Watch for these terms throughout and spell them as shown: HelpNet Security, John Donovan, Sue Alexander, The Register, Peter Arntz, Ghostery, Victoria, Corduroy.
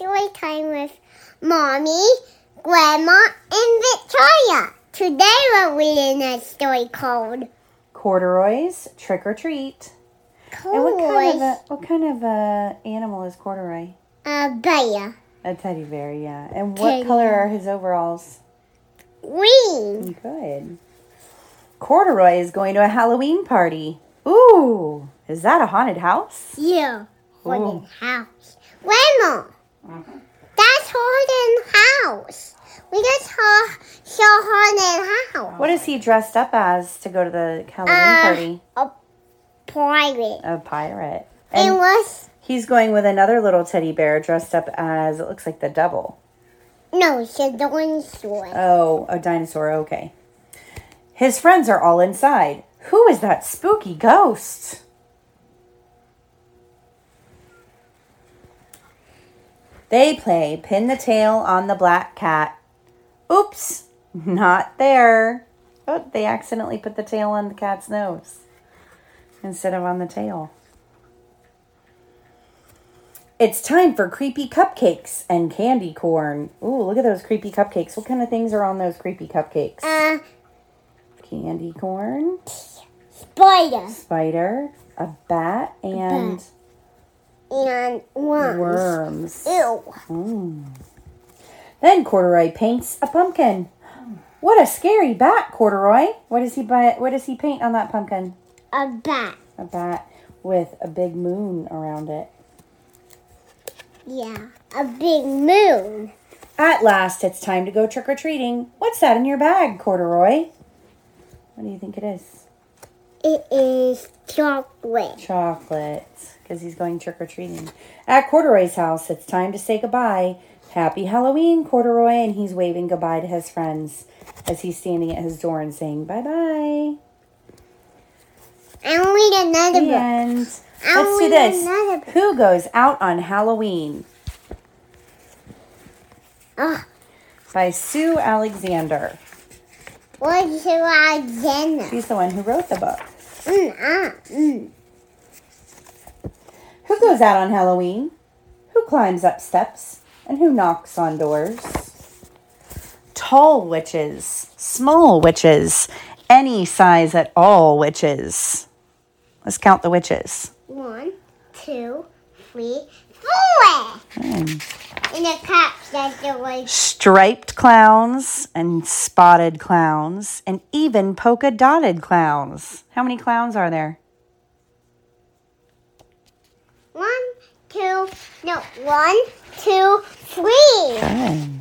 story time with Mommy, Grandma, and Victoria. Today we're reading a story called Corduroy's Trick or Treat. And what kind of a animal is Corduroy? A bear. A teddy bear, yeah. And what color are his overalls? Green. Good. Corduroy is going to a Halloween party. Ooh, is that a haunted house? Yeah, haunted house. Grandma, that's haunted house. We just saw haunted house. What is he dressed up as to go to the Halloween party? A pirate. A pirate. And he's going with another little teddy bear dressed up as, it looks like the devil. No, it's a dinosaur. Oh, a dinosaur, okay. His friends are all inside. Who is that spooky ghost? They play pin the tail on the black cat. Oops, not there. Oh, they accidentally put the tail on the cat's nose instead of on the tail. It's time for creepy cupcakes and candy corn. Ooh, look at those creepy cupcakes. What kind of things are on those creepy cupcakes? Candy corn. Spider. A bat and... worms. Ew. Mm. Then Corduroy paints a pumpkin. What a scary bat, Corduroy. What does he paint on that pumpkin? A bat. A bat with a big moon around it. Yeah, a big moon. At last, it's time to go trick-or-treating. What's that in your bag, Corduroy? What do you think it is? It is chocolate. Chocolate, because he's going trick-or-treating. At Corduroy's house, it's time to say goodbye. Happy Halloween, Corduroy, and he's waving goodbye to his friends as he's standing at his door and saying bye-bye. I'll read another book. Let's do this. Who goes out on Halloween? By Sue Alexander. What's Sue Alexander? She's the one who wrote the book. Who goes out on Halloween? Who climbs up steps? And who knocks on doors? Tall witches, small witches, any size at all witches. Let's count the witches. 1, 2, 3, 4. And the cat says the word. Striped clowns and spotted clowns and even polka-dotted clowns. How many clowns are there? 1, 2, 3. Good.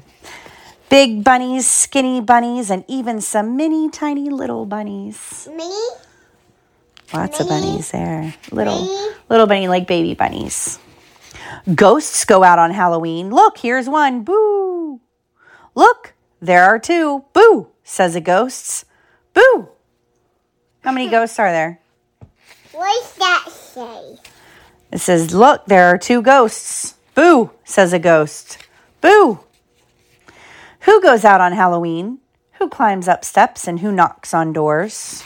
Big bunnies, skinny bunnies, and even some mini, tiny little bunnies. Lots of bunnies there. Little bunny, like baby bunnies. Ghosts go out on Halloween. Look, here's one. Boo. Look, there are two. Boo, says a ghost. Boo. How many ghosts are there? What's that say? It says, look, there are two ghosts. Boo, says a ghost. Boo. Who goes out on Halloween? Who climbs up steps and who knocks on doors?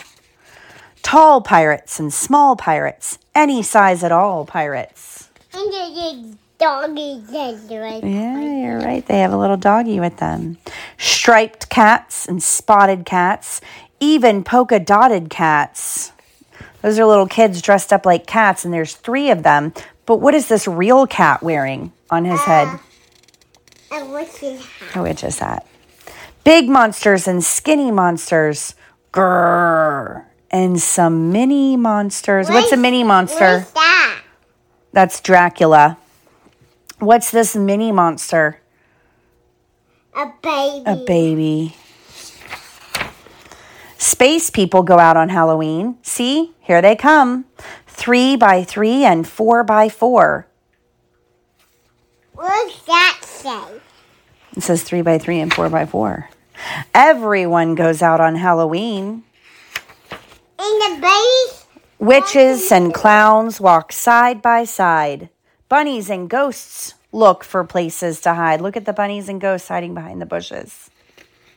Tall pirates and small pirates, any size at all pirates. And there's doggies. Yeah, you're right. They have a little doggy with them. Striped cats and spotted cats, even polka-dotted cats. Those are little kids dressed up like cats, and there's 3 of them. But what is this real cat wearing on his head? A witch's hat. A witch's hat. Big monsters and skinny monsters. Grrr. And some mini monsters. What's a mini monster? What's that? That's Dracula. What's this mini monster? A baby. A baby. Space people go out on Halloween. See, here they come. 3 by 3 and 4 by 4. What's that say? It says 3 by 3 and 4 by 4. Everyone goes out on Halloween. And the babies? Witches and clowns walk side by side. Bunnies and ghosts look for places to hide. Look at the bunnies and ghosts hiding behind the bushes.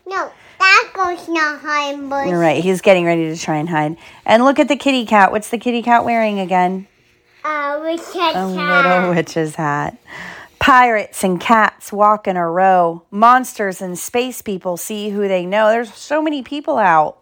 No, that ghost's not hiding bushes. You're right. He's getting ready to try and hide. And look at the kitty cat. What's the kitty cat wearing again? A witch's hat. A little witch's hat. Pirates and cats walk in a row. Monsters and space people see who they know. There's so many people out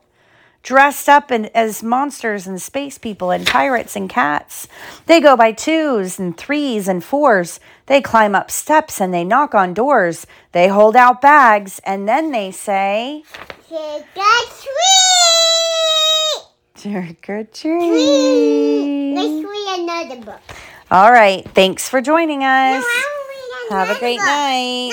dressed up as monsters and space people and pirates and cats. They go by twos and threes and fours. They climb up steps and they knock on doors. They hold out bags and then they say, trick or treat! Trick or treat! Let's read another book. All right. Thanks for joining us. Have a great night.